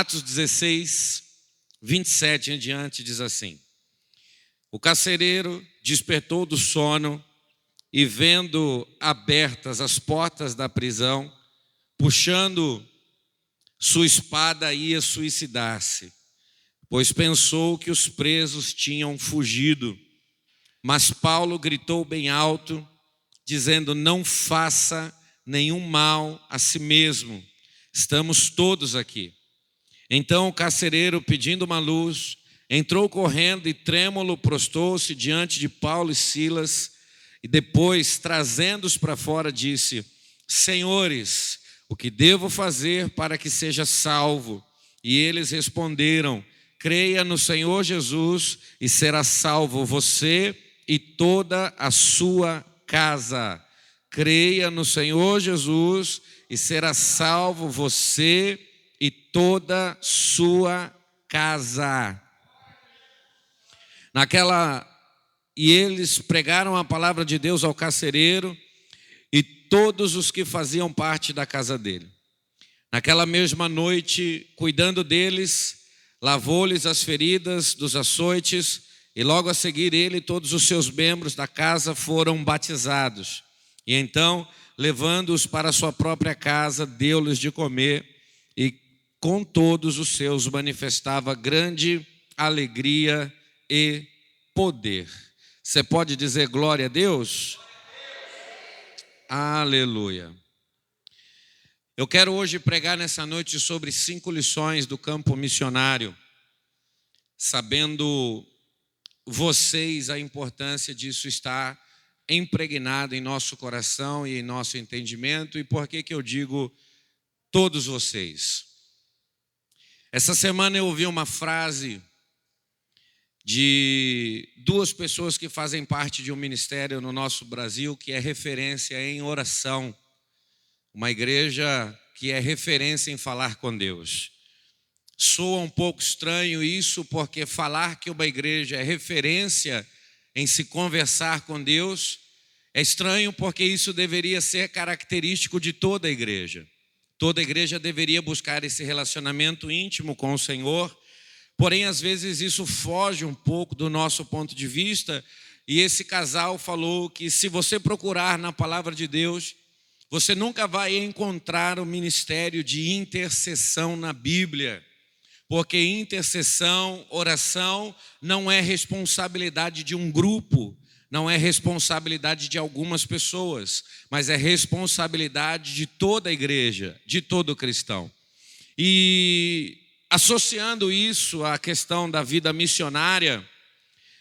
Atos 16, 27 em diante diz assim: o carcereiro despertou do sono e, vendo abertas as portas da prisão, puxando sua espada, ia suicidar-se, pois pensou que os presos tinham fugido. Mas Paulo gritou bem alto, dizendo: não faça nenhum mal a si mesmo, estamos todos aqui. Então o carcereiro, pedindo uma luz, entrou correndo e trêmulo prostou-se diante de Paulo e Silas, e depois, trazendo-os para fora, disse: senhores, o que devo fazer para que seja salvo? E eles responderam: creia no Senhor Jesus e será salvo você e toda a sua casa. Creia no Senhor Jesus e será salvo você e toda a sua casa. E eles pregaram a palavra de Deus ao carcereiro e todos os que faziam parte da casa dele. Naquela mesma noite, cuidando deles, lavou-lhes as feridas dos açoites, e logo a seguir ele e todos os seus membros da casa foram batizados. E então, levando-os para a sua própria casa, deu-lhes de comer, e com todos os seus manifestava grande alegria e poder. Você pode dizer glória a Deus? Aleluia. Eu quero hoje pregar nessa noite sobre 5 lições do campo missionário, sabendo vocês a importância disso estar impregnado em nosso coração e em nosso entendimento. E por que eu digo todos vocês? Essa semana eu ouvi uma frase de 2 pessoas que fazem parte de um ministério no nosso Brasil que é referência em oração, uma igreja que é referência em falar com Deus. Soa um pouco estranho isso, porque falar que uma igreja é referência em se conversar com Deus é estranho, porque isso deveria ser característico de toda a igreja. Toda a igreja deveria buscar esse relacionamento íntimo com o Senhor. Porém, às vezes isso foge um pouco do nosso ponto de vista, e esse casal falou que se você procurar na palavra de Deus, você nunca vai encontrar o ministério de intercessão na Bíblia, porque intercessão, oração, não é responsabilidade de um grupo, não é responsabilidade de algumas pessoas, mas é responsabilidade de toda a igreja, de todo cristão. E associando isso à questão da vida missionária,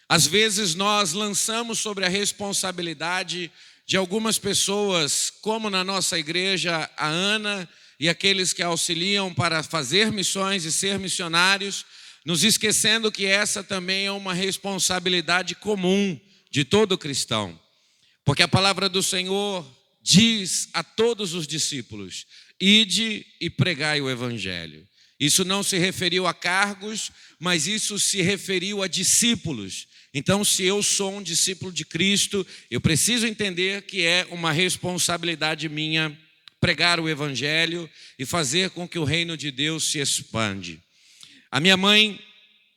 às vezes nós lançamos sobre a responsabilidade de algumas pessoas, como na nossa igreja, a Ana e aqueles que a auxiliam para fazer missões e ser missionários, nos esquecendo que essa também é uma responsabilidade comum de todo cristão. Porque a palavra do Senhor diz a todos os discípulos: ide e pregai o evangelho. Isso não se referiu a cargos, mas isso se referiu a discípulos. Então, se eu sou um discípulo de Cristo, eu preciso entender que é uma responsabilidade minha pregar o evangelho e fazer com que o reino de Deus se expande. A minha mãe,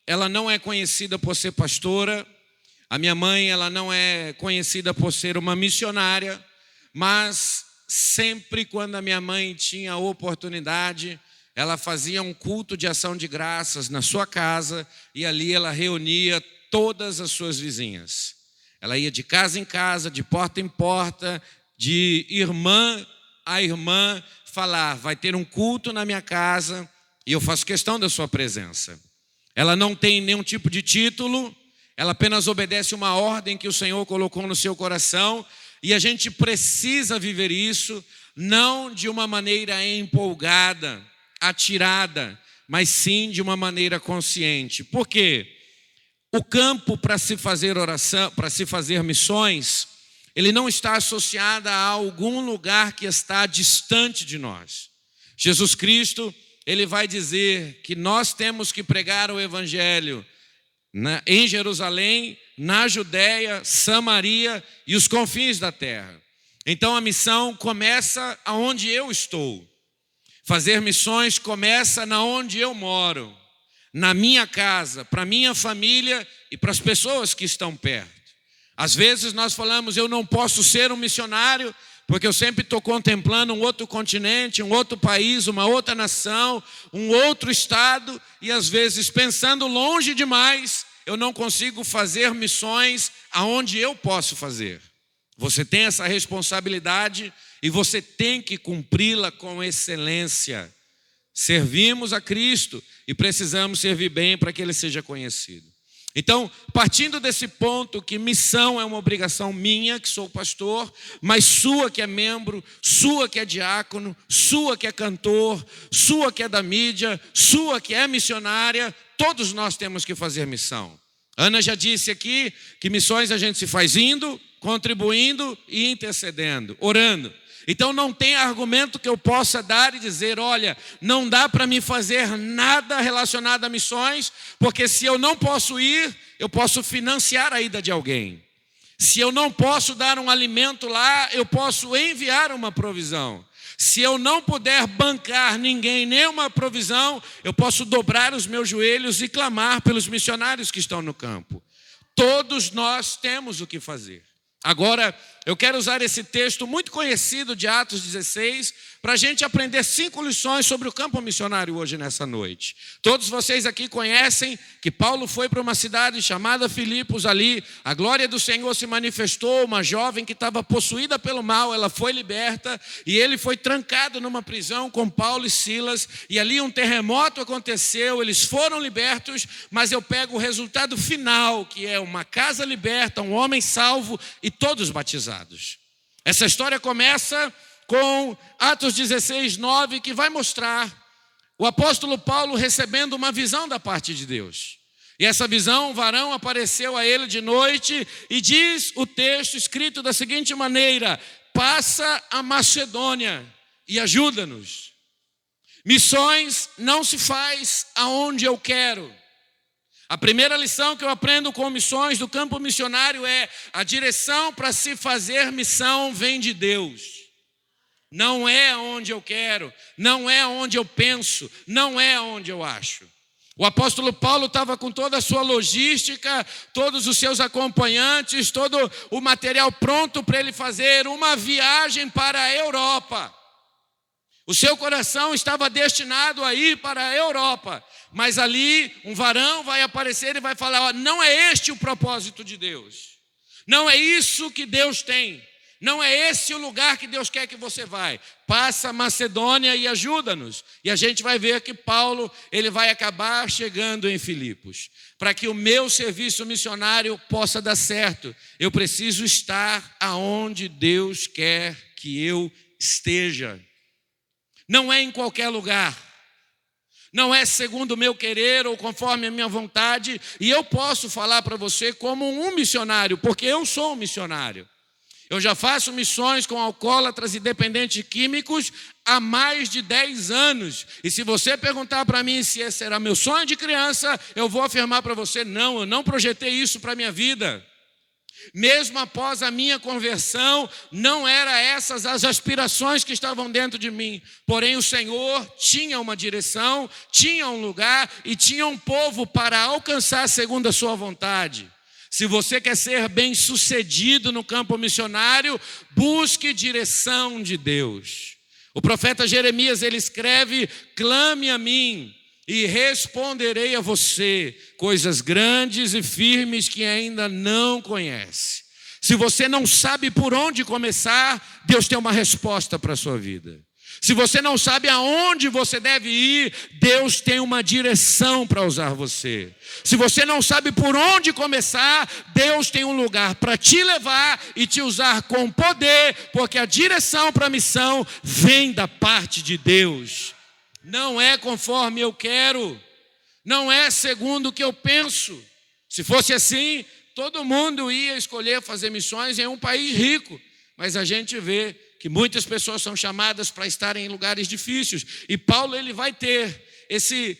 ela não é conhecida por ser pastora. A minha mãe, ela não é conhecida por ser uma missionária. Mas sempre quando a minha mãe tinha a oportunidade, ela fazia um culto de ação de graças na sua casa, e ali ela reunia todas as suas vizinhas. Ela ia de casa em casa, de porta em porta, de irmã a irmã, falar: vai ter um culto na minha casa e eu faço questão da sua presença. Ela não tem nenhum tipo de título, ela apenas obedece uma ordem que o Senhor colocou no seu coração, e a gente precisa viver isso, não de uma maneira empolgada, atirada, mas sim de uma maneira consciente. Por quê? O campo para se fazer oração, para se fazer missões, ele não está associado a algum lugar que está distante de nós. Jesus Cristo, ele vai dizer que nós temos que pregar o evangelho em Jerusalém, na Judéia, Samaria e os confins da terra. Então a missão começa aonde eu estou. Fazer missões começa na onde eu moro, na minha casa, para minha família e para as pessoas que estão perto. Às vezes nós falamos, eu não posso ser um missionário, porque eu sempre estou contemplando um outro continente, um outro país, uma outra nação, um outro estado, e às vezes pensando longe demais, eu não consigo fazer missões aonde eu posso fazer. Você tem essa responsabilidade e você tem que cumpri-la com excelência. Servimos a Cristo e precisamos servir bem para que Ele seja conhecido. Então, partindo desse ponto que missão é uma obrigação minha, que sou pastor, mas sua que é membro, sua que é diácono, sua que é cantor, sua que é da mídia, sua que é missionária, todos nós temos que fazer missão. Ana já disse aqui que missões a gente se faz indo, contribuindo e intercedendo, orando. Então não tem argumento que eu possa dar e dizer, olha, não dá para mim fazer nada relacionado a missões, porque se eu não posso ir, eu posso financiar a ida de alguém. Se eu não posso dar um alimento lá, eu posso enviar uma provisão. Se eu não puder bancar ninguém, nenhuma provisão, eu posso dobrar os meus joelhos e clamar pelos missionários que estão no campo. Todos nós temos o que fazer. Agora, eu quero usar esse texto muito conhecido de Atos 16 para a gente aprender 5 lições sobre o campo missionário hoje nessa noite. Todos vocês aqui conhecem que Paulo foi para uma cidade chamada Filipos ali, a glória do Senhor se manifestou, uma jovem que estava possuída pelo mal, ela foi liberta e ele foi trancado numa prisão com Paulo e Silas e ali um terremoto aconteceu, eles foram libertos, mas eu pego o resultado final, que é uma casa liberta, um homem salvo e todos batizados. Essa história começa com Atos 16, 9, que vai mostrar o apóstolo Paulo recebendo uma visão da parte de Deus. E essa visão, um varão apareceu a ele de noite e diz o texto escrito da seguinte maneira: passa a Macedônia e ajuda-nos. Missões não se faz aonde eu quero. A primeira lição que eu aprendo com missões do campo missionário é: a direção para se fazer missão vem de Deus. Não é onde eu quero, não é onde eu penso, não é onde eu acho. O apóstolo Paulo estava com toda a sua logística, todos os seus acompanhantes, todo o material pronto para ele fazer uma viagem para a Europa. O seu coração estava destinado a ir para a Europa, mas ali um varão vai aparecer e vai falar, ó, não é este o propósito de Deus, não é isso que Deus tem, não é esse o lugar que Deus quer que você vai, passa a Macedônia e ajuda-nos. E a gente vai ver que Paulo, ele vai acabar chegando em Filipos. Para que o meu serviço missionário possa dar certo, eu preciso estar aonde Deus quer que eu esteja. Não é em qualquer lugar, não é segundo o meu querer ou conforme a minha vontade, e eu posso falar para você como um missionário, porque eu sou um missionário. Eu já faço missões com alcoólatras e dependentes químicos há mais de 10 anos, e se você perguntar para mim se esse era meu sonho de criança, eu vou afirmar para você, não, eu não projetei isso para a minha vida. Mesmo após a minha conversão, não eram essas as aspirações que estavam dentro de mim. Porém, o Senhor tinha uma direção, tinha um lugar e tinha um povo para alcançar segundo a sua vontade. Se você quer ser bem-sucedido no campo missionário, busque direção de Deus. O profeta Jeremias, ele escreve, clame a mim e responderei a você coisas grandes e firmes que ainda não conhece. Se você não sabe por onde começar, Deus tem uma resposta para a sua vida. Se você não sabe aonde você deve ir, Deus tem uma direção para usar você. Se você não sabe por onde começar, Deus tem um lugar para te levar e te usar com poder, porque a direção para a missão vem da parte de Deus. Não é conforme eu quero, não é segundo o que eu penso. Se fosse assim, todo mundo ia escolher fazer missões em um país rico. Mas a gente vê que muitas pessoas são chamadas para estarem em lugares difíceis. E Paulo, ele vai ter esse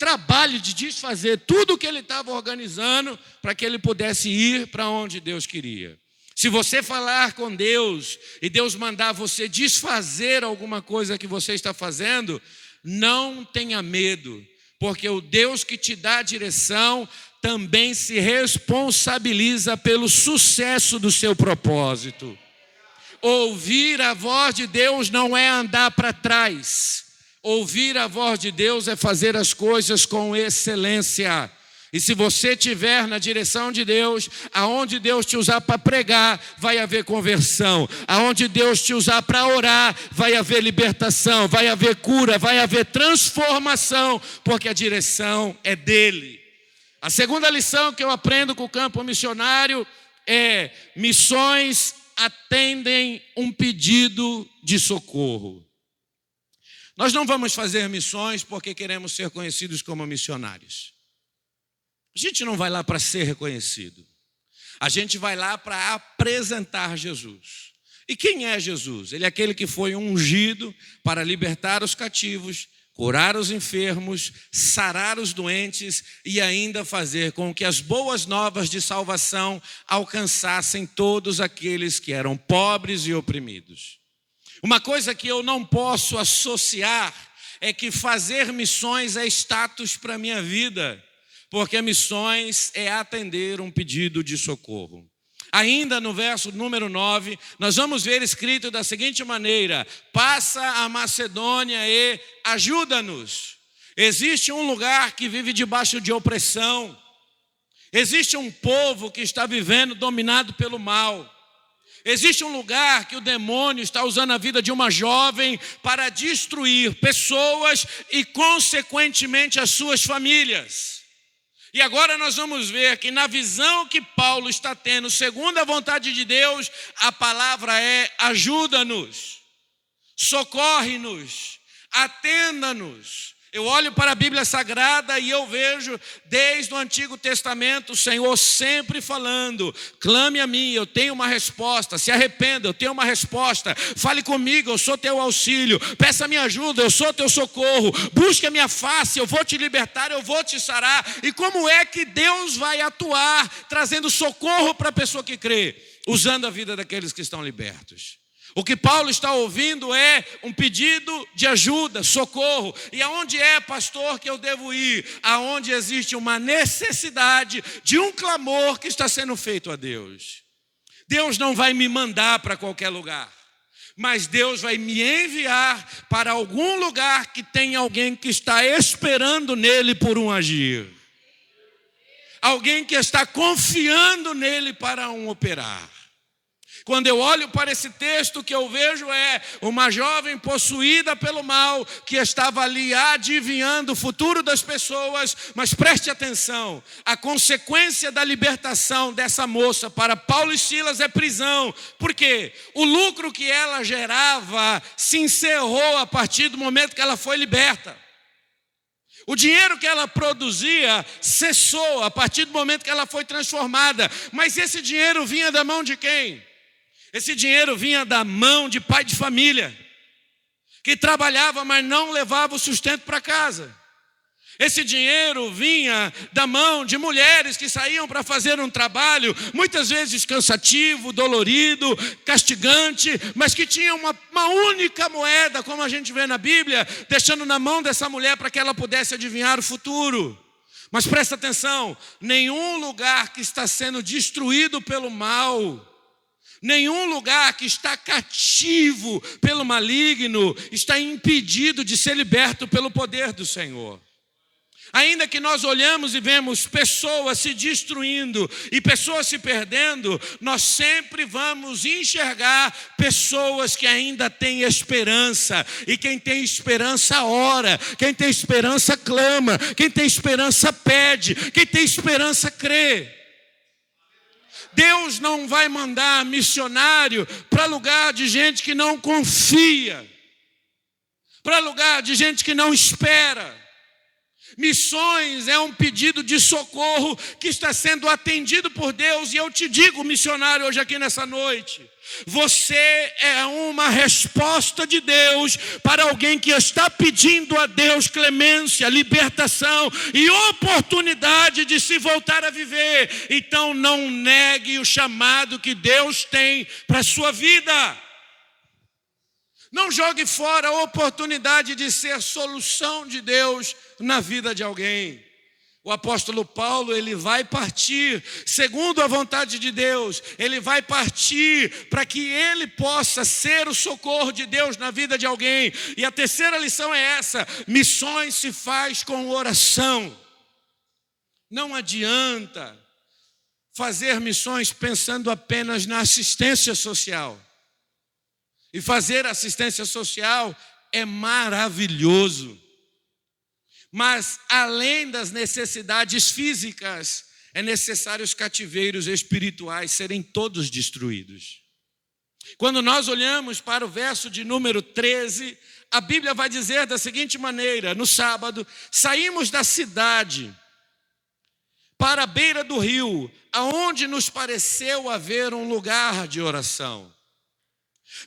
trabalho de desfazer tudo o que ele estava organizando para que ele pudesse ir para onde Deus queria. Se você falar com Deus e Deus mandar você desfazer alguma coisa que você está fazendo, não tenha medo, porque o Deus que te dá a direção também se responsabiliza pelo sucesso do seu propósito. Ouvir a voz de Deus não é andar para trás. Ouvir a voz de Deus é fazer as coisas com excelência. E se você estiver na direção de Deus, aonde Deus te usar para pregar, vai haver conversão. Aonde Deus te usar para orar, vai haver libertação, vai haver cura, vai haver transformação, porque a direção é dele. A segunda lição que eu aprendo com o campo missionário é: missões atendem um pedido de socorro. Nós não vamos fazer missões porque queremos ser conhecidos como missionários. A gente não vai lá para ser reconhecido. A gente vai lá para apresentar Jesus. E quem é Jesus? Ele é aquele que foi ungido para libertar os cativos, curar os enfermos, sarar os doentes e ainda fazer com que as boas novas de salvação alcançassem todos aqueles que eram pobres e oprimidos. Uma coisa que eu não posso associar é que fazer missões é status para a minha vida. Porque missões é atender um pedido de socorro. Ainda no verso número 9, nós vamos ver escrito da seguinte maneira: passa a Macedônia e ajuda-nos. Existe um lugar que vive debaixo de opressão. Existe um povo que está vivendo dominado pelo mal. Existe um lugar que o demônio está usando a vida de uma jovem para destruir pessoas e, consequentemente, as suas famílias. E agora nós vamos ver que na visão que Paulo está tendo, segundo a vontade de Deus, a palavra é: ajuda-nos, socorre-nos, atenda-nos. Eu olho para a Bíblia Sagrada e eu vejo desde o Antigo Testamento o Senhor sempre falando: clame a mim, eu tenho uma resposta, se arrependa, eu tenho uma resposta, fale comigo, eu sou teu auxílio, peça minha ajuda, eu sou teu socorro, busque a minha face, eu vou te libertar, eu vou te sarar. E como é que Deus vai atuar trazendo socorro para a pessoa que crê? Usando a vida daqueles que estão libertos. O que Paulo está ouvindo é um pedido de ajuda, socorro. E aonde é, pastor, que eu devo ir? Aonde existe uma necessidade de um clamor que está sendo feito a Deus. Deus não vai me mandar para qualquer lugar, mas Deus vai me enviar para algum lugar que tem alguém que está esperando nele por um agir. Alguém que está confiando nele para um operar. Quando eu olho para esse texto, o que eu vejo é uma jovem possuída pelo mal que estava ali adivinhando o futuro das pessoas. Mas preste atenção, a consequência da libertação dessa moça para Paulo e Silas é prisão. Por quê? O lucro que ela gerava se encerrou a partir do momento que ela foi liberta. O dinheiro que ela produzia cessou a partir do momento que ela foi transformada. Mas esse dinheiro vinha da mão de quem? Esse dinheiro vinha da mão de pai de família, que trabalhava, mas não levava o sustento para casa. Esse dinheiro vinha da mão de mulheres que saíam para fazer um trabalho, muitas vezes cansativo, dolorido, castigante, mas que tinha uma única moeda, como a gente vê na Bíblia, deixando na mão dessa mulher para que ela pudesse adivinhar o futuro. Mas presta atenção, nenhum lugar que está sendo destruído pelo mal, nenhum lugar que está cativo pelo maligno está impedido de ser liberto pelo poder do Senhor. Ainda que nós olhamos e vemos pessoas se destruindo e pessoas se perdendo, nós sempre vamos enxergar pessoas que ainda têm esperança. E quem tem esperança ora, quem tem esperança clama, quem tem esperança pede, quem tem esperança crê. Deus não vai mandar missionário para lugar de gente que não confia, para lugar de gente que não espera. Missões é um pedido de socorro que está sendo atendido por Deus. E eu te digo, missionário, hoje aqui nessa noite, você é uma resposta de Deus para alguém que está pedindo a Deus clemência, libertação e oportunidade de se voltar a viver. Então não negue o chamado que Deus tem para a sua vida. Não jogue fora a oportunidade de ser solução de Deus na vida de alguém. O apóstolo Paulo, ele vai partir, segundo a vontade de Deus, ele vai partir para que ele possa ser o socorro de Deus na vida de alguém. E a terceira lição é essa: missões se faz com oração. Não adianta fazer missões pensando apenas na assistência social. E fazer assistência social é maravilhoso. Mas, além das necessidades físicas, é necessário os cativeiros espirituais serem todos destruídos. Quando nós olhamos para o verso de número 13, a Bíblia vai dizer da seguinte maneira: no sábado, saímos da cidade para a beira do rio, aonde nos pareceu haver um lugar de oração.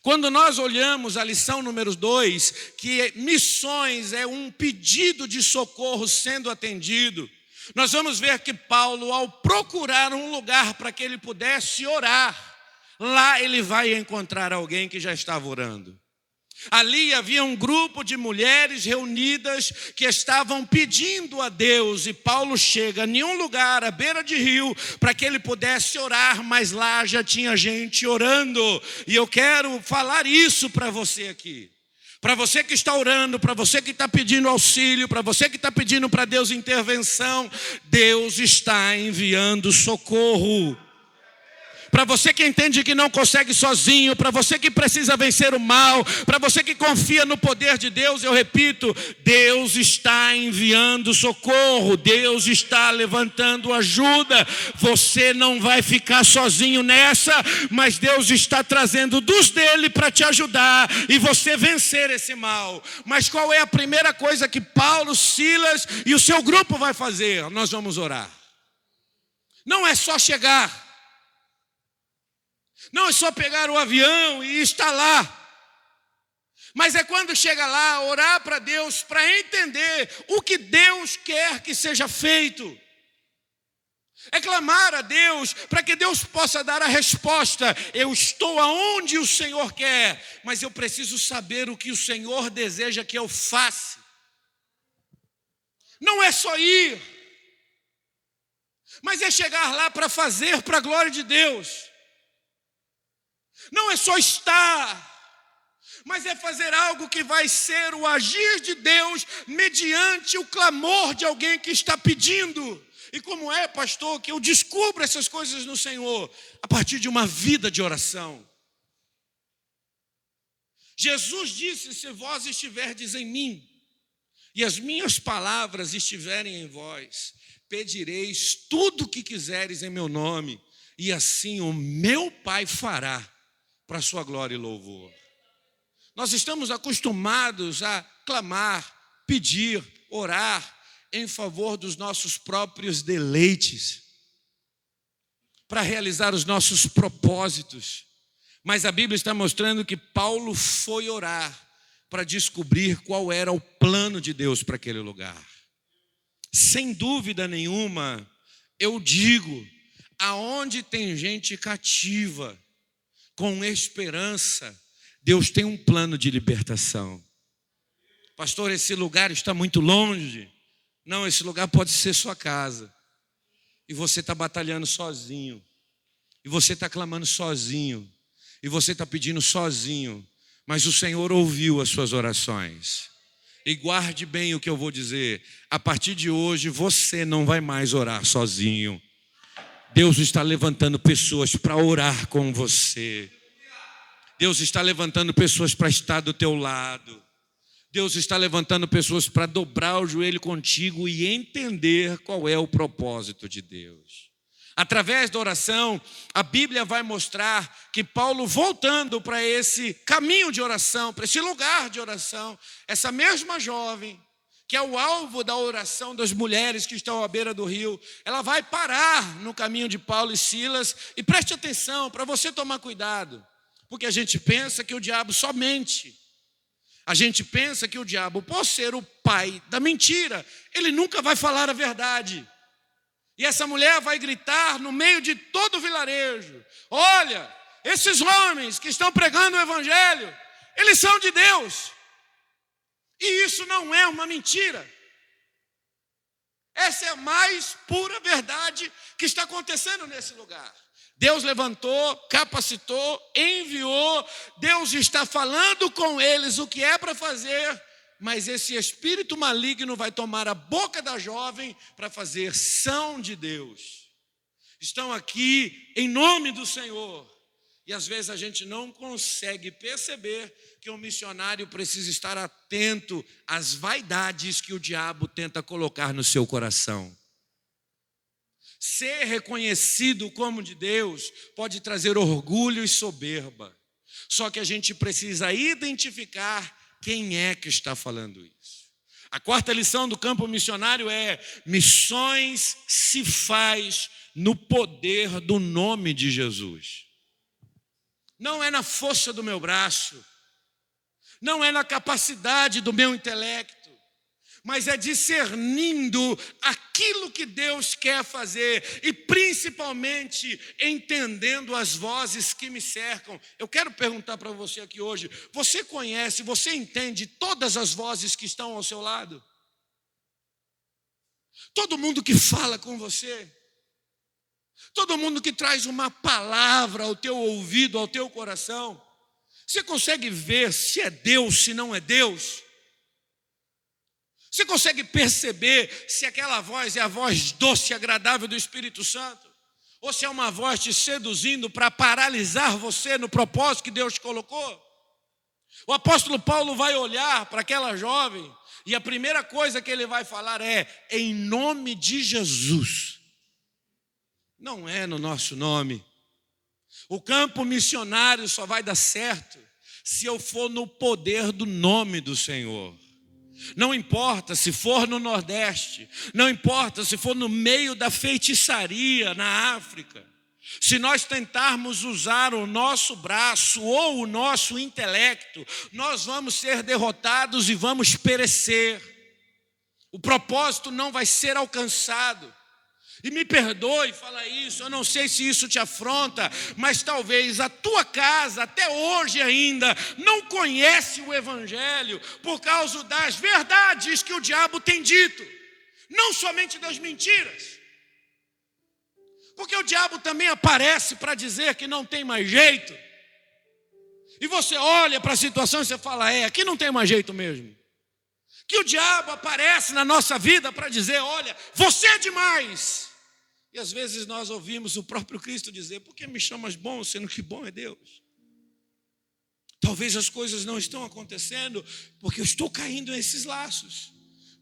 Quando nós olhamos a lição número 2, que missões é um pedido de socorro sendo atendido, nós vamos ver que Paulo, ao procurar um lugar para que ele pudesse orar, lá ele vai encontrar alguém que já estava orando. Ali havia um grupo de mulheres reunidas que estavam pedindo a Deus, e Paulo chega em um lugar à beira de rio para que ele pudesse orar, mas lá já tinha gente orando. E eu quero falar isso para você aqui, para você que está orando, para você que está pedindo auxílio, para você que está pedindo para Deus intervenção. Deus está enviando socorro. Para você que entende que não consegue sozinho, para você que precisa vencer o mal, para você que confia no poder de Deus, eu repito, Deus está enviando socorro, Deus está levantando ajuda. Você não vai ficar sozinho nessa, mas Deus está trazendo dos dele para te ajudar e você vencer esse mal. Mas qual é a primeira coisa que Paulo, Silas e o seu grupo vai fazer? Nós vamos orar. Não é só chegar. Não é só pegar o avião e estar lá. Mas é quando chega lá, orar para Deus, para entender o que Deus quer que seja feito. É clamar a Deus para que Deus possa dar a resposta. Eu estou aonde o Senhor quer, mas eu preciso saber o que o Senhor deseja que eu faça. Não é só ir, mas é chegar lá para fazer para a glória de Deus. Não é só estar, mas é fazer algo que vai ser o agir de Deus mediante o clamor de alguém que está pedindo. E como é, pastor, que eu descubro essas coisas no Senhor? A partir de uma vida de oração. Jesus disse: se vós estiverdes em mim e as minhas palavras estiverem em vós, pedireis tudo o que quiseres em meu nome, e assim o meu Pai fará, para a sua glória e louvor. Nós estamos acostumados a clamar, pedir, orar em favor dos nossos próprios deleites, para realizar os nossos propósitos. Mas a Bíblia está mostrando que Paulo foi orar para descobrir qual era o plano de Deus para aquele lugar. Sem dúvida nenhuma, eu digo, aonde tem gente cativa, com esperança, Deus tem um plano de libertação. Pastor, esse lugar está muito longe. Não, esse lugar pode ser sua casa. E você está batalhando sozinho. E você está clamando sozinho. E você está pedindo sozinho. Mas o Senhor ouviu as suas orações. E guarde bem o que eu vou dizer. A partir de hoje, você não vai mais orar sozinho. Deus está levantando pessoas para orar com você. Deus está levantando pessoas para estar do teu lado. Deus está levantando pessoas para dobrar o joelho contigo e entender qual é o propósito de Deus. Através da oração, a Bíblia vai mostrar que Paulo, voltando para esse caminho de oração, para esse lugar de oração, essa mesma jovem que é o alvo da oração das mulheres que estão à beira do rio, ela vai parar no caminho de Paulo e Silas. E preste atenção, para você tomar cuidado, porque a gente pensa que o diabo só mente. A gente pensa que o diabo, por ser o pai da mentira, ele nunca vai falar a verdade. E essa mulher vai gritar no meio de todo o vilarejo: olha, esses homens que estão pregando o evangelho, eles são de Deus. E isso não é uma mentira. Essa é a mais pura verdade que está acontecendo nesse lugar. Deus levantou, capacitou, enviou. Deus está falando com eles o que é para fazer, mas esse espírito maligno vai tomar a boca da jovem para fazer são de Deus. Estão aqui em nome do Senhor. E às vezes a gente não consegue perceber que um missionário precisa estar atento às vaidades que o diabo tenta colocar no seu coração. Ser reconhecido como de Deus pode trazer orgulho e soberba. Só que a gente precisa identificar quem é que está falando isso. A quarta lição do campo missionário é: missões se faz no poder do nome de Jesus. Não é na força do meu braço, não é na capacidade do meu intelecto, mas é discernindo aquilo que Deus quer fazer e principalmente entendendo as vozes que me cercam. Eu quero perguntar para você aqui hoje: você conhece, você entende todas as vozes que estão ao seu lado? Todo mundo que fala com você, todo mundo que traz uma palavra ao teu ouvido, ao teu coração, você consegue ver se é Deus, se não é Deus? Você consegue perceber se aquela voz é a voz doce e agradável do Espírito Santo? Ou se é uma voz te seduzindo para paralisar você no propósito que Deus colocou? O apóstolo Paulo vai olhar para aquela jovem e a primeira coisa que ele vai falar é: em nome de Jesus. Não é no nosso nome. O campo missionário só vai dar certo se eu for no poder do nome do Senhor. Não importa se for no Nordeste, não importa se for no meio da feitiçaria na África, se nós tentarmos usar o nosso braço ou o nosso intelecto, nós vamos ser derrotados e vamos perecer. O propósito não vai ser alcançado. E me perdoe falar isso, eu não sei se isso te afronta, mas talvez a tua casa até hoje ainda não conhece o evangelho por causa das verdades que o diabo tem dito, não somente das mentiras. Porque o diabo também aparece para dizer que não tem mais jeito. E você olha para a situação e você fala: aqui não tem mais jeito mesmo. Que o diabo aparece na nossa vida para dizer: olha, você é demais. E às vezes nós ouvimos o próprio Cristo dizer: por que me chamas bom, sendo que bom é Deus? Talvez as coisas não estão acontecendo porque eu estou caindo nesses laços.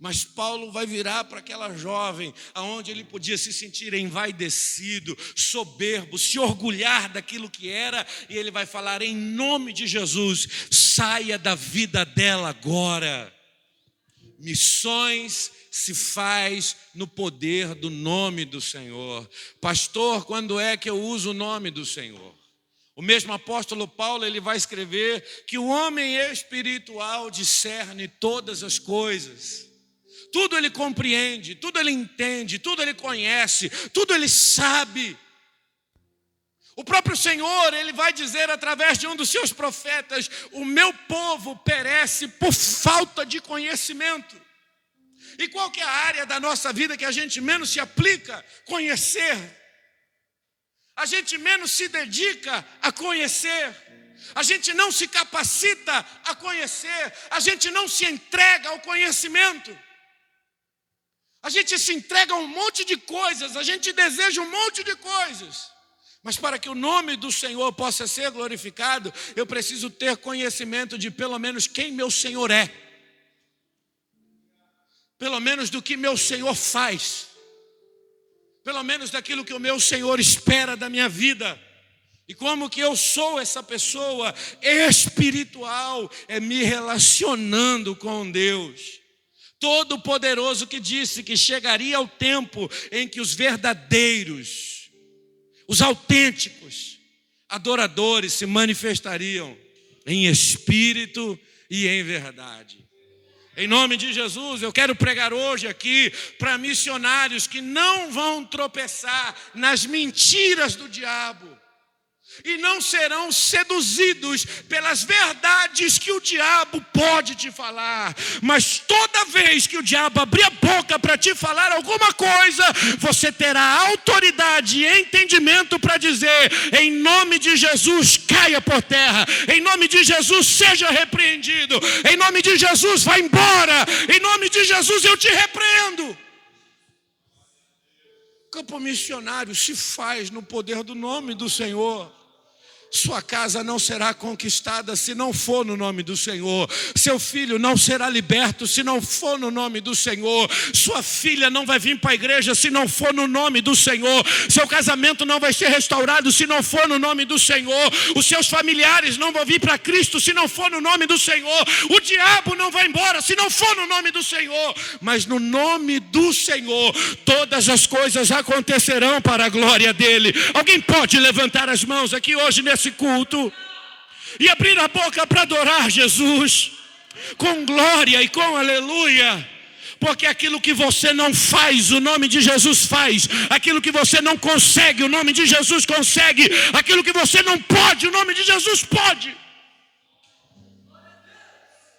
Mas Paulo vai virar para aquela jovem, aonde ele podia se sentir envaidecido, soberbo, se orgulhar daquilo que era, e ele vai falar: em nome de Jesus, saia da vida dela agora. Missões se faz no poder do nome do Senhor. Pastor, quando é que eu uso o nome do Senhor? O mesmo apóstolo Paulo, ele vai escrever que o homem espiritual discerne todas as coisas. Tudo ele compreende, tudo ele entende, tudo ele conhece, tudo ele sabe. O próprio Senhor, ele vai dizer através de um dos seus profetas: o meu povo perece por falta de conhecimento. E qual que é a área da nossa vida que a gente menos se aplica? Conhecer. A gente menos se dedica a conhecer. A gente não se capacita a conhecer. A gente não se entrega ao conhecimento. A gente se entrega a um monte de coisas. A gente deseja um monte de coisas. Mas para que o nome do Senhor possa ser glorificado, eu preciso ter conhecimento de pelo menos quem meu Senhor é. Pelo menos do que meu Senhor faz. Pelo menos daquilo que o meu Senhor espera da minha vida. E como que eu sou essa pessoa espiritual? É me relacionando com Deus. Todo-Poderoso que disse que chegaria o tempo em que os verdadeiros, os autênticos adoradores se manifestariam em espírito e em verdade. Em nome de Jesus, eu quero pregar hoje aqui para missionários que não vão tropeçar nas mentiras do diabo e não serão seduzidos pelas verdades que o diabo pode te falar. Mas toda vez que o diabo abrir a boca para te falar alguma coisa, você terá autoridade e entendimento para dizer: em nome de Jesus, caia por terra. Em nome de Jesus, seja repreendido. Em nome de Jesus, vá embora. Em nome de Jesus, eu te repreendo. O campo missionário se faz no poder do nome do Senhor. Sua casa não será conquistada se não for no nome do Senhor. Seu filho não será liberto se não for no nome do Senhor. Sua filha não vai vir para a igreja se não for no nome do Senhor. Seu casamento não vai ser restaurado se não for no nome do Senhor. Os seus familiares não vão vir para Cristo se não for no nome do Senhor. O diabo não vai embora se não for no nome do Senhor. Mas no nome do Senhor todas as coisas acontecerão para a glória dele. Alguém pode levantar as mãos aqui hoje nesse culto e abrir a boca para adorar Jesus com glória e com aleluia? Porque aquilo que você não faz, o nome de Jesus faz. Aquilo que você não consegue, o nome de Jesus consegue. Aquilo que você não pode, o nome de Jesus pode.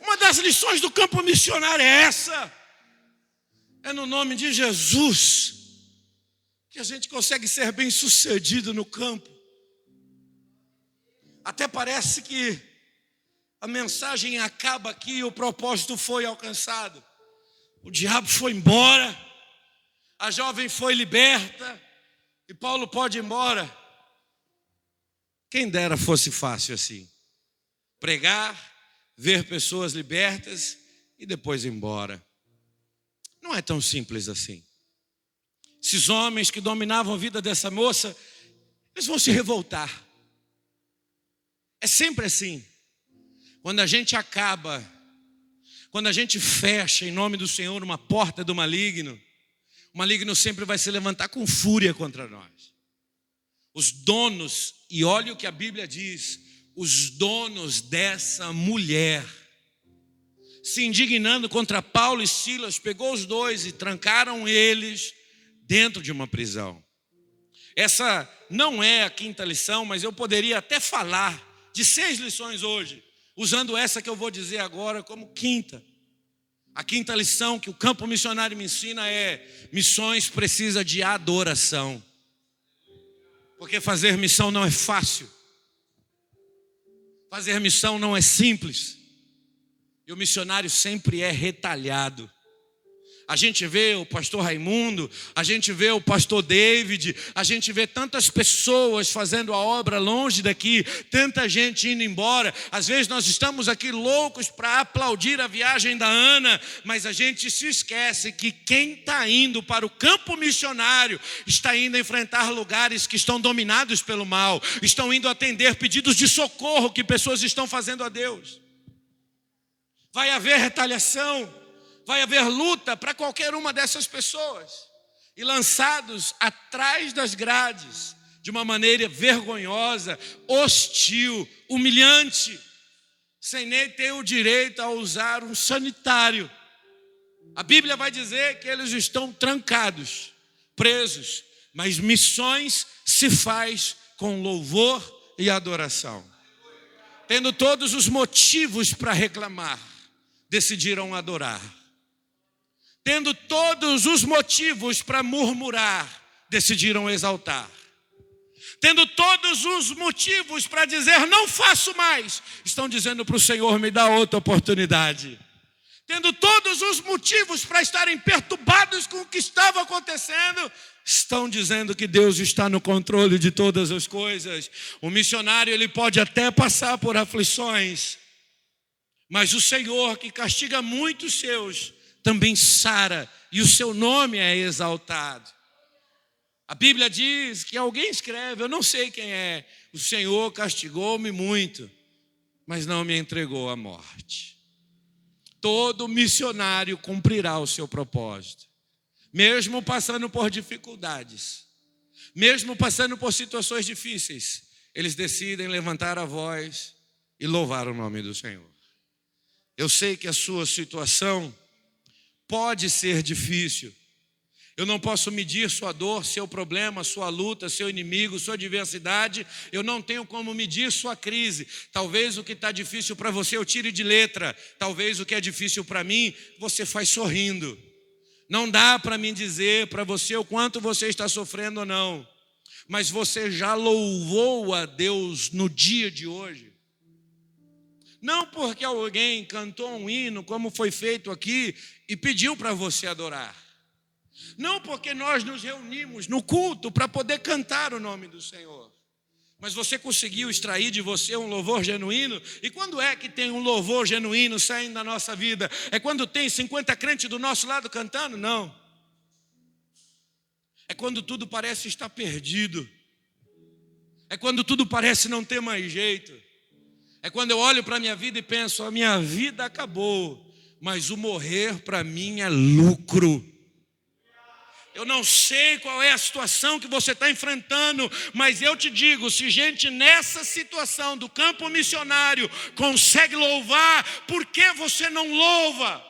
Uma das lições do campo missionário é essa: é no nome de Jesus que a gente consegue ser bem sucedido no campo. Até parece que a mensagem acaba aqui e o propósito foi alcançado. O diabo foi embora, a jovem foi liberta e Paulo pode ir embora. Quem dera fosse fácil assim. Pregar, ver pessoas libertas e depois ir embora. Não é tão simples assim. Esses homens que dominavam a vida dessa moça, eles vão se revoltar. É sempre assim. Quando a gente acaba, quando a gente fecha em nome do Senhor uma porta do maligno, o maligno sempre vai se levantar com fúria contra nós. Os donos, e olha o que a Bíblia diz, os donos dessa mulher, se indignando contra Paulo e Silas, pegou os dois e trancaram eles dentro de uma prisão. Essa não é a quinta lição, mas eu poderia até falar de 6 lições hoje, usando essa que eu vou dizer agora como quinta. A quinta lição que o campo missionário me ensina é: missões precisa de adoração. Porque fazer missão não é fácil. Fazer missão não é simples. E o missionário sempre é retalhado. A gente vê o pastor Raimundo, a gente vê o pastor David, a gente vê tantas pessoas fazendo a obra longe daqui, tanta gente indo embora. Às vezes nós estamos aqui loucos para aplaudir a viagem da Ana, mas a gente se esquece que quem está indo para o campo missionário está indo enfrentar lugares que estão dominados pelo mal, estão indo atender pedidos de socorro que pessoas estão fazendo a Deus. Vai haver retaliação. Vai haver luta para qualquer uma dessas pessoas. E lançados atrás das grades, de uma maneira vergonhosa, hostil, humilhante, sem nem ter o direito a usar um sanitário. A Bíblia vai dizer que eles estão trancados, presos, mas missões se faz com louvor e adoração. Tendo todos os motivos para reclamar, decidiram adorar. Tendo todos os motivos para murmurar, decidiram exaltar. Tendo todos os motivos para dizer: não faço mais, estão dizendo para o Senhor: me dá outra oportunidade. Tendo todos os motivos para estarem perturbados com o que estava acontecendo, estão dizendo que Deus está no controle de todas as coisas. O missionário, ele pode até passar por aflições, mas o Senhor, que castiga muito os seus, também sara, e o seu nome é exaltado. A Bíblia diz que alguém escreve, eu não sei quem é: o Senhor castigou-me muito, mas não me entregou à morte. Todo missionário cumprirá o seu propósito. Mesmo passando por dificuldades, mesmo passando por situações difíceis, eles decidem levantar a voz e louvar o nome do Senhor. Eu sei que a sua situação pode ser difícil. Eu não posso medir sua dor, seu problema, sua luta, seu inimigo, sua adversidade. Eu não tenho como medir sua crise. Talvez o que está difícil para você eu tire de letra. Talvez o que é difícil para mim, você faz sorrindo. Não dá para mim dizer para você o quanto você está sofrendo ou não. Mas você já louvou a Deus no dia de hoje? Não porque alguém cantou um hino, como foi feito aqui, e pediu para você adorar. Não porque nós nos reunimos no culto para poder cantar o nome do Senhor. Mas você conseguiu extrair de você um louvor genuíno? E quando é que tem um louvor genuíno saindo da nossa vida? É quando tem 50 crentes do nosso lado cantando? Não. É quando tudo parece estar perdido. É quando tudo parece não ter mais jeito. É quando eu olho para a minha vida e penso, a minha vida acabou, mas o morrer para mim é lucro. Eu não sei qual é a situação que você está enfrentando, mas eu te digo, se gente nessa situação do campo missionário consegue louvar, por que você não louva?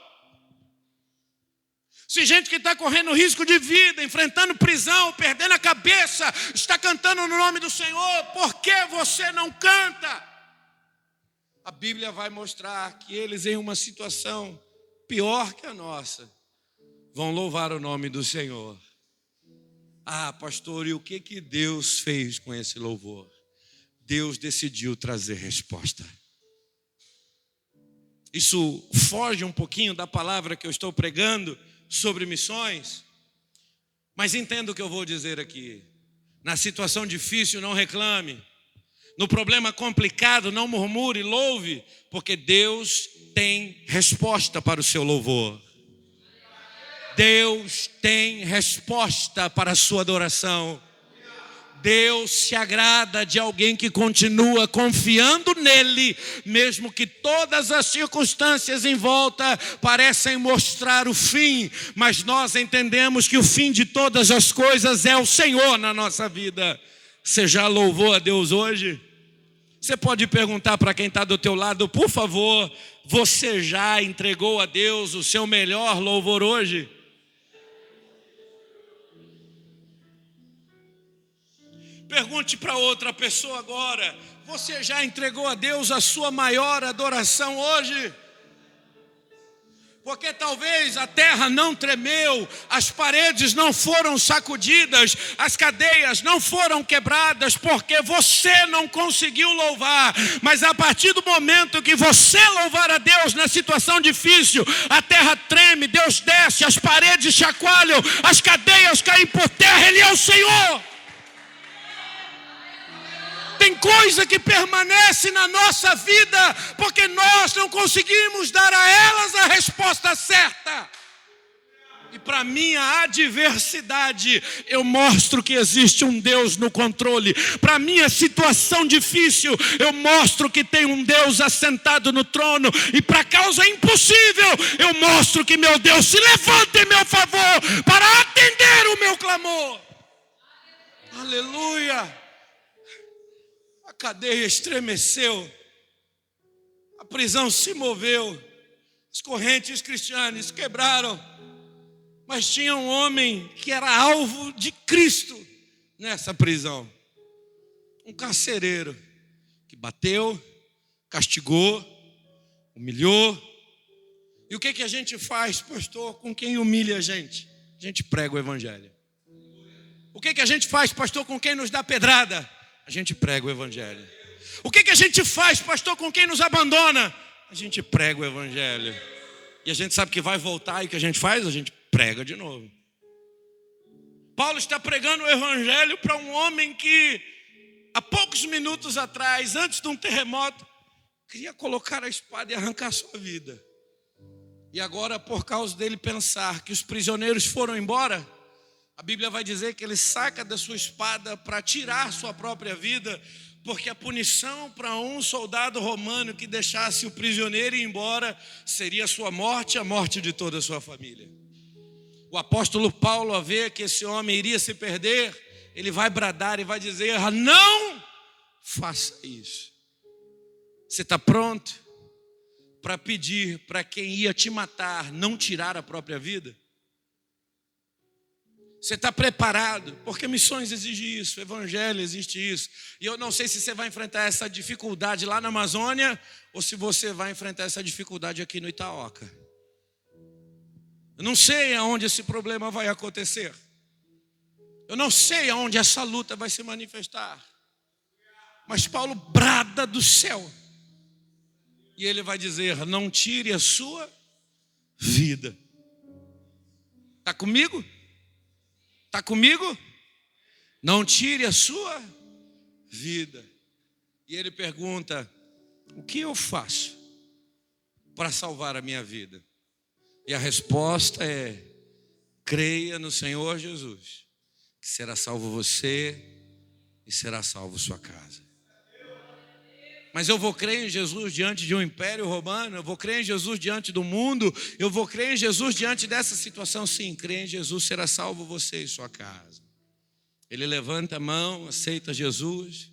Se gente que está correndo risco de vida, enfrentando prisão, perdendo a cabeça, está cantando no nome do Senhor, por que você não canta? A Bíblia vai mostrar que eles, em uma situação pior que a nossa, vão louvar o nome do Senhor. Ah, pastor, e o que Deus fez com esse louvor? Deus decidiu trazer resposta. Isso foge um pouquinho da palavra que eu estou pregando sobre missões, mas entenda o que eu vou dizer aqui. Na situação difícil, não reclame. No problema complicado, não murmure, louve, porque Deus tem resposta para o seu louvor. Deus tem resposta para a sua adoração. Deus se agrada de alguém que continua confiando nele, mesmo que todas as circunstâncias em volta parecem mostrar o fim, mas nós entendemos que o fim de todas as coisas é o Senhor na nossa vida. Você já louvou a Deus hoje? Você pode perguntar para quem está do teu lado, por favor, você já entregou a Deus o seu melhor louvor hoje? Pergunte para outra pessoa agora, você já entregou a Deus a sua maior adoração hoje? Porque talvez a terra não tremeu, as paredes não foram sacudidas, as cadeias não foram quebradas, porque você não conseguiu louvar. Mas a partir do momento que você louvar a Deus na situação difícil, a terra treme, Deus desce, as paredes chacoalham, as cadeias caem por terra, Ele é o Senhor. Tem coisa que permanece na nossa vida porque nós não conseguimos dar a elas a resposta certa. E para minha adversidade, eu mostro que existe um Deus no controle. Para minha situação difícil, eu mostro que tem um Deus assentado no trono. E para causa impossível, eu mostro que meu Deus se levanta em meu favor para atender o meu clamor. Aleluia. A cadeia estremeceu, a prisão se moveu, as correntes cristãs quebraram, mas tinha um homem que era alvo de Cristo nessa prisão. Um carcereiro que bateu, castigou, humilhou. E o que a gente faz, pastor, com quem humilha a gente? A gente prega o evangelho. O que a gente faz, pastor, com quem nos dá pedrada? A gente prega o evangelho. O que a gente faz, pastor, com quem nos abandona? A gente prega o evangelho. E a gente sabe que vai voltar e o que a gente faz? A gente prega de novo. Paulo está pregando o evangelho para um homem que, há poucos minutos atrás, antes de um terremoto, queria colocar a espada e arrancar a sua vida. E agora, por causa dele pensar que os prisioneiros foram embora, a Bíblia vai dizer que ele saca da sua espada para tirar sua própria vida, porque a punição para um soldado romano que deixasse o prisioneiro ir embora seria a sua morte e a morte de toda a sua família. O apóstolo Paulo, a ver que esse homem iria se perder, ele vai bradar e vai dizer: não faça isso. Você está pronto para pedir para quem ia te matar não tirar a própria vida? Você está preparado? Porque missões exige isso, evangelho existe isso. E eu não sei se você vai enfrentar essa dificuldade lá na Amazônia ou se você vai enfrentar essa dificuldade aqui no Itaoca. Eu não sei aonde esse problema vai acontecer. Eu não sei aonde essa luta vai se manifestar. Mas Paulo brada do céu. E ele vai dizer: não tire a sua vida. Está comigo? Está comigo? Não tire a sua vida. E ele pergunta: o que eu faço para salvar a minha vida? E a resposta é: creia no Senhor Jesus, que será salvo você e será salvo sua casa. Mas eu vou crer em Jesus diante de um império romano? Eu vou crer em Jesus diante do mundo? Eu vou crer em Jesus diante dessa situação? Sim, crer em Jesus, será salvo você e sua casa. Ele levanta a mão, aceita Jesus,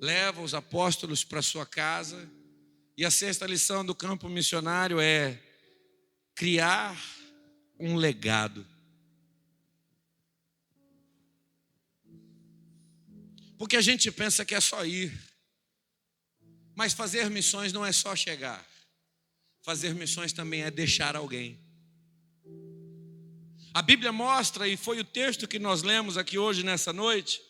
leva os apóstolos para sua casa. E a sexta lição do campo missionário é criar um legado. Porque a gente pensa que é só ir. Mas fazer missões não é só chegar. Fazer missões também é deixar alguém. A Bíblia mostra, e foi o texto que nós lemos aqui hoje nessa noite: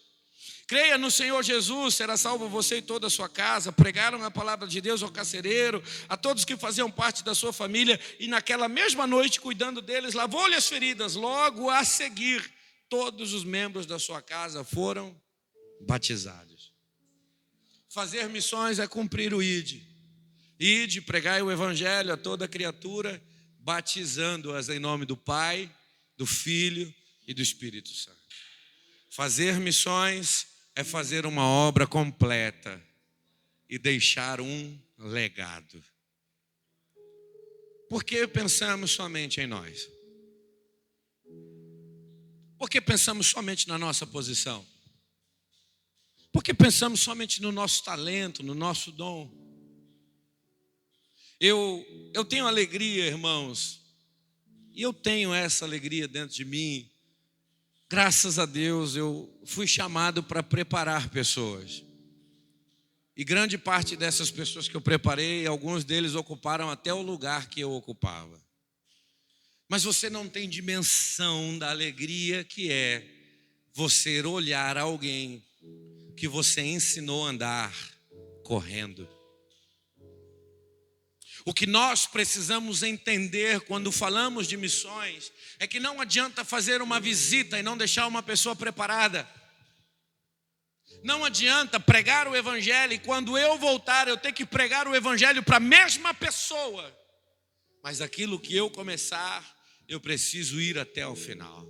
creia no Senhor Jesus, será salvo você e toda a sua casa. Pregaram a palavra de Deus ao carcereiro, a todos que faziam parte da sua família, e naquela mesma noite, cuidando deles, lavou-lhe as feridas. Logo a seguir, todos os membros da sua casa foram batizados. Fazer missões é cumprir o ID. Ide, pregai o evangelho a toda criatura, batizando-as em nome do Pai, do Filho e do Espírito Santo. Fazer missões é fazer uma obra completa e deixar um legado. Por que pensamos somente em nós? Por que pensamos somente na nossa posição? Porque pensamos somente no nosso talento, no nosso dom. Eu tenho alegria, irmãos, e eu tenho essa alegria dentro de mim. Graças a Deus, eu fui chamado para preparar pessoas. E grande parte dessas pessoas que eu preparei, alguns deles ocuparam até o lugar que eu ocupava. Mas você não tem dimensão da alegria que é você olhar alguém que você ensinou a andar correndo. O que nós precisamos entender quando falamos de missões é que não adianta fazer uma visita e não deixar uma pessoa preparada. Não adianta pregar o evangelho e quando eu voltar eu ter que pregar o evangelho para a mesma pessoa. Mas aquilo que eu começar, eu preciso ir até o final.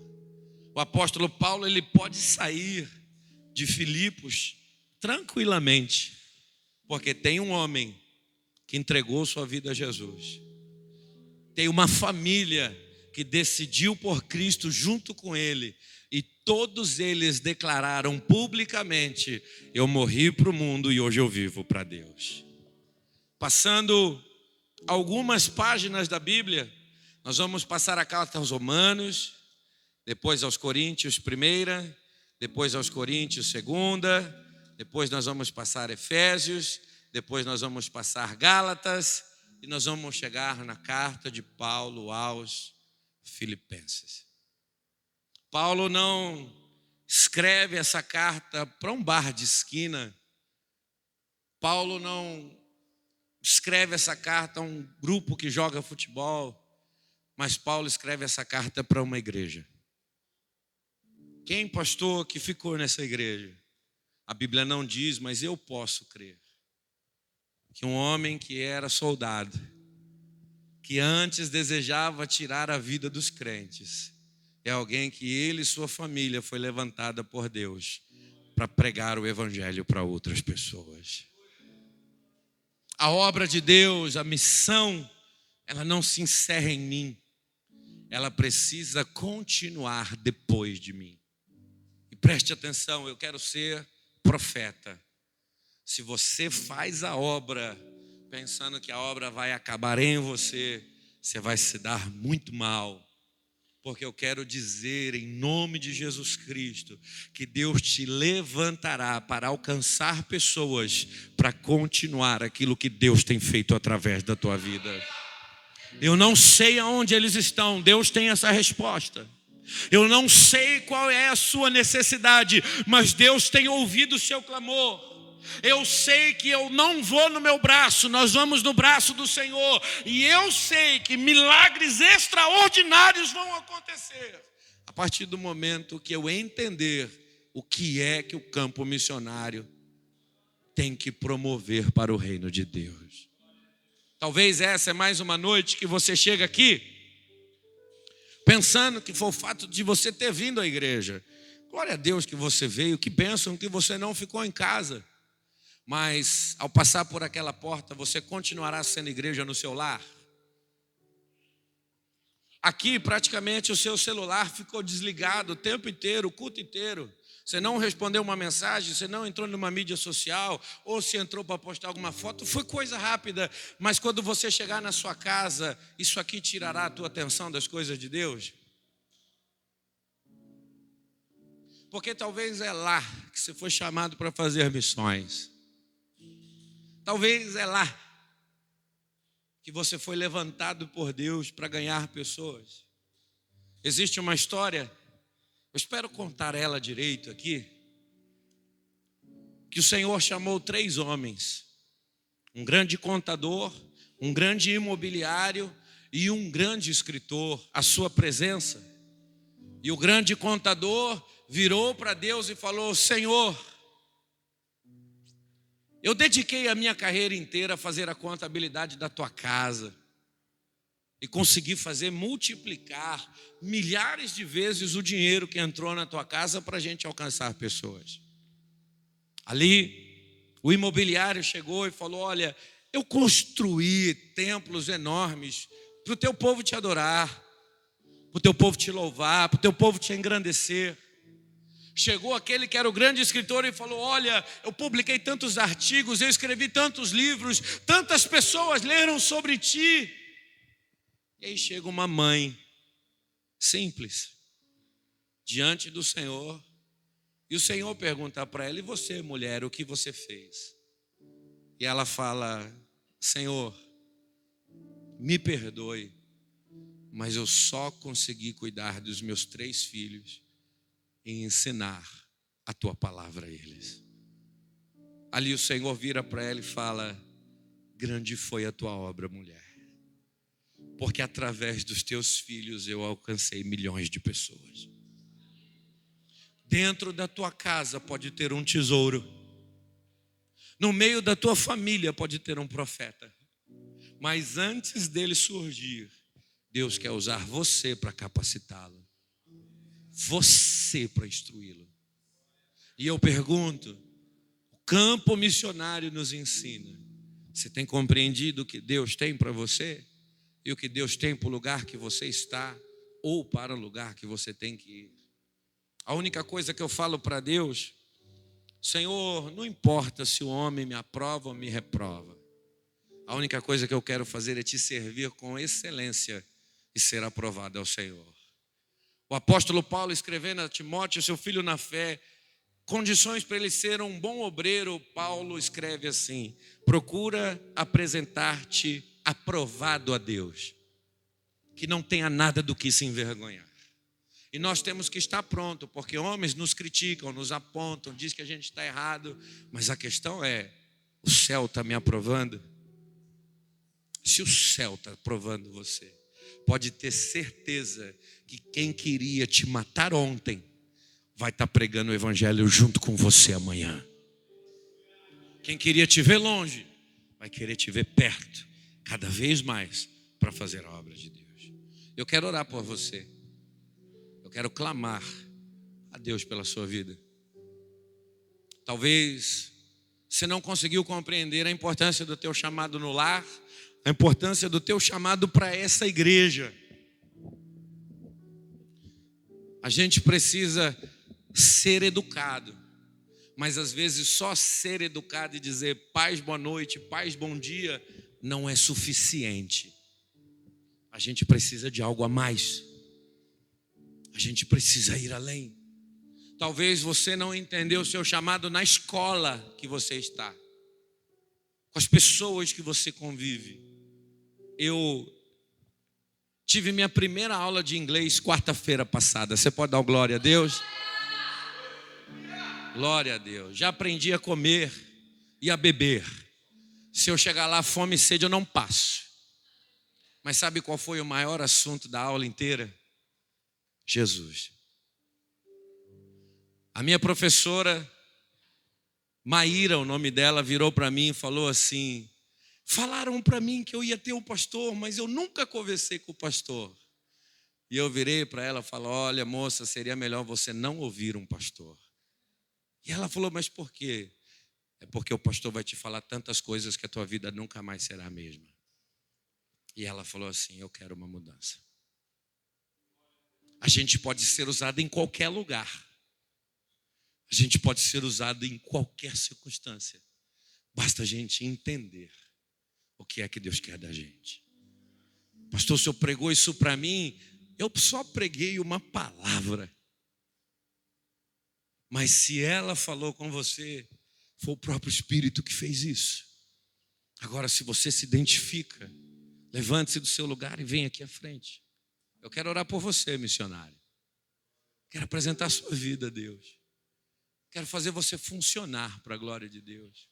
O apóstolo Paulo, ele pode sair de Filipos tranquilamente, porque tem um homem que entregou sua vida a Jesus, tem uma família que decidiu por Cristo junto com ele, e todos eles declararam publicamente: eu morri para o mundo e hoje eu vivo para Deus. Passando algumas páginas da Bíblia, nós vamos passar a carta aos Romanos, depois aos Coríntios primeira, depois aos Coríntios, segunda. Depois nós vamos passar Efésios. Depois nós vamos passar Gálatas. E nós vamos chegar na carta de Paulo aos Filipenses. Paulo não escreve essa carta para um bar de esquina. Paulo não escreve essa carta a um grupo que joga futebol. Mas Paulo escreve essa carta para uma igreja. Quem, pastor, que ficou nessa igreja? A Bíblia não diz, mas eu posso crer que um homem que era soldado, que antes desejava tirar a vida dos crentes, é alguém que ele e sua família foi levantada por Deus para pregar o evangelho para outras pessoas. A obra de Deus, a missão, ela não se encerra em mim. Ela precisa continuar depois de mim. E preste atenção, eu quero ser profeta. Se você faz a obra pensando que a obra vai acabar em você, você vai se dar muito mal. Porque eu quero dizer, em nome de Jesus Cristo, que Deus te levantará para alcançar pessoas, para continuar aquilo que Deus tem feito através da tua vida. Eu não sei aonde eles estão, Deus tem essa resposta. Eu não sei qual é a sua necessidade, mas Deus tem ouvido o seu clamor. Eu sei que eu não vou no meu braço, nós vamos no braço do Senhor. E eu sei que milagres extraordinários vão acontecer a partir do momento que eu entender o que é que o campo missionário tem que promover para o reino de Deus. Talvez essa é mais uma noite que você chega aqui pensando que foi o fato de você ter vindo à igreja. Glória a Deus que você veio, que pensam que você não ficou em casa. Mas ao passar por aquela porta, você continuará sendo igreja no seu lar. Aqui praticamente o seu celular ficou desligado o tempo inteiro, o culto inteiro. Você não respondeu uma mensagem, você não entrou numa mídia social, ou se entrou para postar alguma foto, foi coisa rápida. Mas quando você chegar na sua casa, isso aqui tirará a tua atenção das coisas de Deus? Porque talvez é lá que você foi chamado para fazer missões. Talvez é lá que você foi levantado por Deus para ganhar pessoas. Existe uma história, eu espero contar ela direito aqui, que o Senhor chamou 3 homens, um grande contador, um grande imobiliário e um grande escritor, à sua presença. E o grande contador virou para Deus e falou: Senhor, eu dediquei a minha carreira inteira a fazer a contabilidade da tua casa e consegui fazer multiplicar milhares de vezes o dinheiro que entrou na tua casa para a gente alcançar pessoas. Ali, o imobiliário chegou e falou: olha, eu construí templos enormes para o teu povo te adorar, para o teu povo te louvar, para o teu povo te engrandecer. Chegou aquele que era o grande escritor e falou: olha, eu publiquei tantos artigos, eu escrevi tantos livros, tantas pessoas leram sobre ti. E aí chega uma mãe simples diante do Senhor e o Senhor pergunta para ela: e você, mulher, o que você fez? E ela fala: Senhor, me perdoe, mas eu só consegui cuidar dos meus 3 filhos em ensinar a tua palavra a eles. Ali o Senhor vira para ela e fala: grande foi a tua obra, mulher, porque através dos teus filhos eu alcancei milhões de pessoas. Dentro da tua casa pode ter um tesouro, no meio da tua família pode ter um profeta, mas antes dele surgir, Deus quer usar você para capacitá-lo, você para instruí-lo. E eu pergunto, o campo missionário nos ensina. Você tem compreendido o que Deus tem para você? E o que Deus tem para o lugar que você está? Ou para o lugar que você tem que ir? A única coisa que eu falo para Deus: Senhor, não importa se o homem me aprova ou me reprova. A única coisa que eu quero fazer é te servir com excelência e ser aprovado ao Senhor. O apóstolo Paulo, escrevendo a Timóteo, seu filho na fé, condições para ele ser um bom obreiro, Paulo escreve assim: procura apresentar-te aprovado a Deus, que não tenha nada do que se envergonhar. E nós temos que estar pronto, porque homens nos criticam, nos apontam, dizem que a gente está errado, mas a questão é: o céu está me aprovando? Se o céu está aprovando você, pode ter certeza que quem queria te matar ontem vai estar pregando o evangelho junto com você amanhã. Quem queria te ver longe vai querer te ver perto, cada vez mais, para fazer a obra de Deus. Eu quero orar por você. Eu quero clamar a Deus pela sua vida. Talvez você não conseguiu compreender a importância do teu chamado no lar, a importância do teu chamado para essa igreja. A gente precisa ser educado, mas às vezes só ser educado e dizer paz, boa noite, paz, bom dia, não é suficiente. A gente precisa de algo a mais. A gente precisa ir além. Talvez você não entendeu o seu chamado na escola que você está, com as pessoas que você convive. Eu tive minha primeira aula de inglês quarta-feira passada. Você pode dar glória a Deus? Glória a Deus. Já aprendi a comer e a beber. Se eu chegar lá, fome e sede, eu não passo. Mas sabe qual foi o maior assunto da aula inteira? Jesus. A minha professora, Maíra, o nome dela, virou para mim e falou assim: falaram para mim que eu ia ter um pastor, mas eu nunca conversei com o pastor. E eu virei para ela e falei: olha, moça, seria melhor você não ouvir um pastor. E ela falou: mas por quê? É porque o pastor vai te falar tantas coisas que a tua vida nunca mais será a mesma. E ela falou assim: eu quero uma mudança. A gente pode ser usado em qualquer lugar. A gente pode ser usado em qualquer circunstância. Basta a gente entender o que é que Deus quer da gente. Pastor, o senhor pregou isso para mim? Eu só preguei uma palavra. Mas se ela falou com você, foi o próprio Espírito que fez isso. Agora, se você se identifica, levante-se do seu lugar e venha aqui à frente. Eu quero orar por você, missionário. Quero apresentar a sua vida a Deus. Quero fazer você funcionar para a glória de Deus.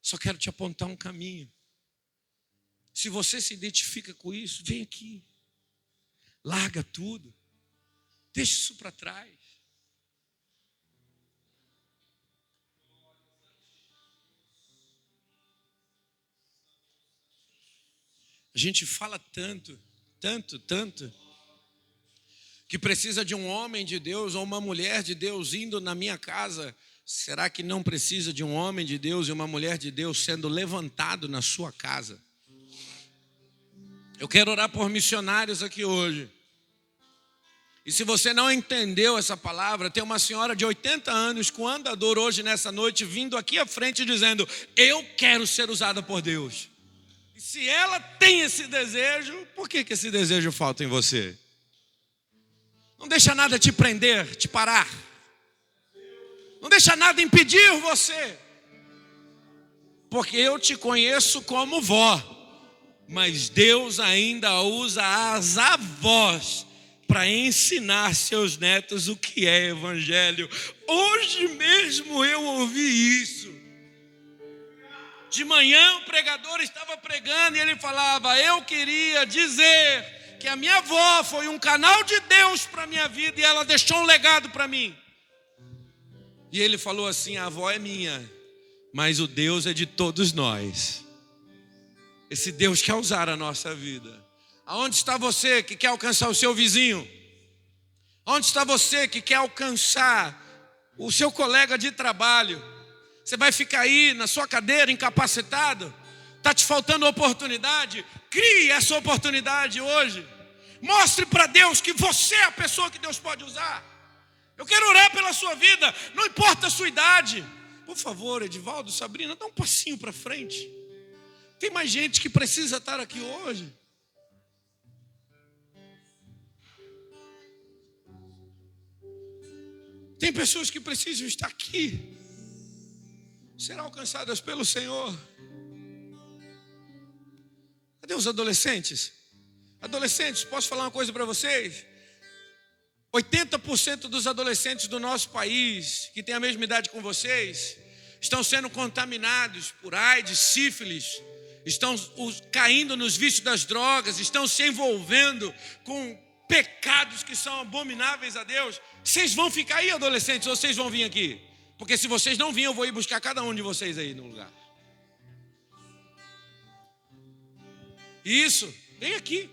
Só quero te apontar um caminho. Se você se identifica com isso, vem aqui. Larga tudo. Deixa isso para trás. A gente fala tanto, que precisa de um homem de Deus ou uma mulher de Deus indo na minha casa. Será que não precisa de um homem de Deus e uma mulher de Deus sendo levantado na sua casa? Eu quero orar por missionários aqui hoje. E se você não entendeu essa palavra, tem uma senhora de 80 anos com andador hoje nessa noite vindo aqui à frente dizendo: eu quero ser usada por Deus. E se ela tem esse desejo, por que esse desejo falta em você? Não deixa nada te prender, te parar. Não deixa nada impedir você. Porque eu te conheço como vó, mas Deus ainda usa as avós para ensinar seus netos o que é evangelho. Hoje mesmo eu ouvi isso. De manhã o pregador estava pregando e ele falava: eu queria dizer que a minha avó foi um canal de Deus para a minha vida e ela deixou um legado para mim. E ele falou assim: a avó é minha, mas o Deus é de todos nós. Esse Deus quer usar a nossa vida. Aonde está você que quer alcançar o seu vizinho? Aonde está você que quer alcançar o seu colega de trabalho? Você vai ficar aí na sua cadeira incapacitado? Está te faltando oportunidade? Crie essa oportunidade hoje. Mostre para Deus que você é a pessoa que Deus pode usar. Eu quero orar pela sua vida, não importa a sua idade. Por favor, Edivaldo, Sabrina, dá um passinho para frente. Tem mais gente que precisa estar aqui hoje. Tem pessoas que precisam estar aqui, serão alcançadas pelo Senhor. Cadê os adolescentes? Adolescentes, posso falar uma coisa para vocês? 80% dos adolescentes do nosso país, que tem a mesma idade com vocês, estão sendo contaminados por AIDS, sífilis, estão caindo nos vícios das drogas, estão se envolvendo com pecados que são abomináveis a Deus. Vocês vão ficar aí, adolescentes, ou vocês vão vir aqui? Porque se vocês não virem, eu vou ir buscar cada um de vocês aí no lugar. Isso, vem aqui.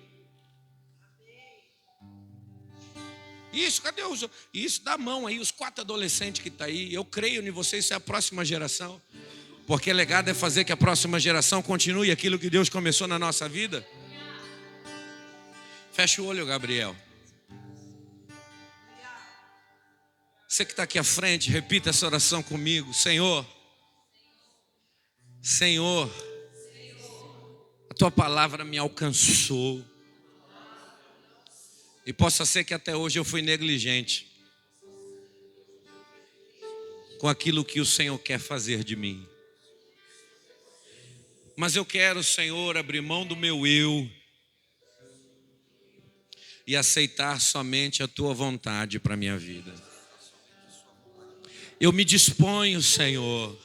Isso, cadê os... Isso, dá a mão aí, os 4 adolescentes que estão aí. Eu creio em vocês, isso é a próxima geração. Porque o legado é fazer que a próxima geração continue aquilo que Deus começou na nossa vida. Fecha o olho, Gabriel. Você que está aqui à frente, repita essa oração comigo. Senhor, Senhor, a Tua palavra me alcançou. E possa ser que até hoje eu fui negligente com aquilo que o Senhor quer fazer de mim. Mas eu quero, Senhor, abrir mão do meu eu e aceitar somente a Tua vontade para a minha vida. Eu me disponho, Senhor,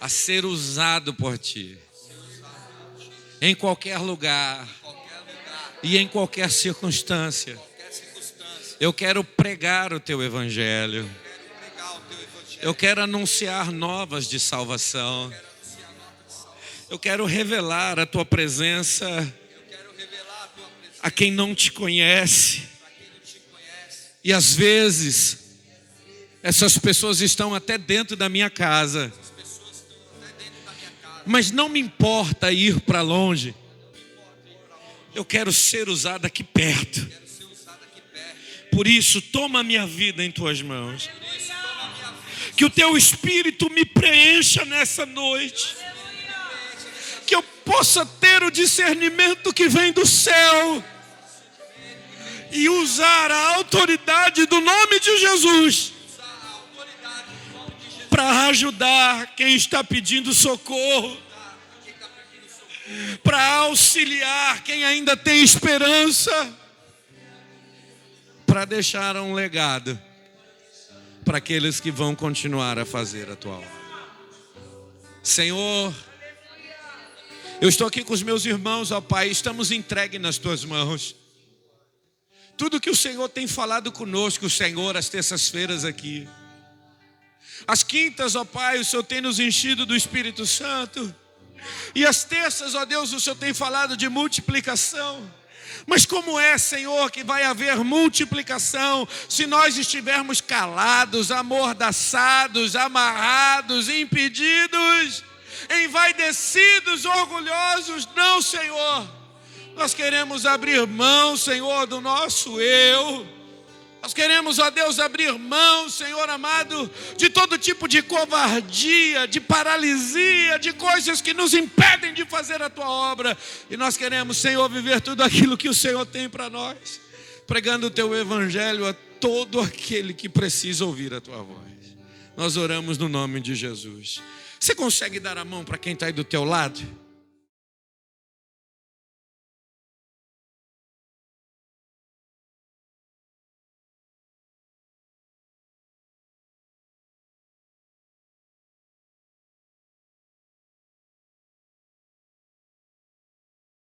a ser usado por Ti em qualquer lugar e em qualquer circunstância. Eu quero pregar o Teu evangelho. Eu quero anunciar novas de salvação. Eu quero revelar a Tua presença a quem não Te conhece. E às vezes, essas pessoas estão até dentro da minha casa. Mas não me importa ir para longe. Eu quero ser usado aqui perto. Por isso, toma minha vida em Tuas mãos. Que o Teu Espírito me preencha nessa noite. Que eu possa ter o discernimento que vem do céu e usar a autoridade do nome de Jesus para ajudar quem está pedindo socorro, para auxiliar quem ainda tem esperança, para deixar um legado para aqueles que vão continuar a fazer a Tua obra. Senhor, eu estou aqui com os meus irmãos, ó Pai, estamos entregues nas Tuas mãos. Tudo que o Senhor tem falado conosco, Senhor, às terças-feiras aqui. Às quintas, ó Pai, o Senhor tem nos enchido do Espírito Santo. E às terças, ó Deus, o Senhor tem falado de multiplicação. Mas como é, Senhor, que vai haver multiplicação se nós estivermos calados, amordaçados, amarrados, impedidos, envaidecidos, orgulhosos? Não, Senhor. Nós queremos abrir mão, Senhor, do nosso eu. Nós queremos, ó Deus, abrir mão, Senhor amado, de todo tipo de covardia, de paralisia, de coisas que nos impedem de fazer a Tua obra. E nós queremos, Senhor, viver tudo aquilo que o Senhor tem para nós, pregando o Teu evangelho a todo aquele que precisa ouvir a Tua voz. Nós oramos no nome de Jesus. Você consegue dar a mão para quem está aí do teu lado?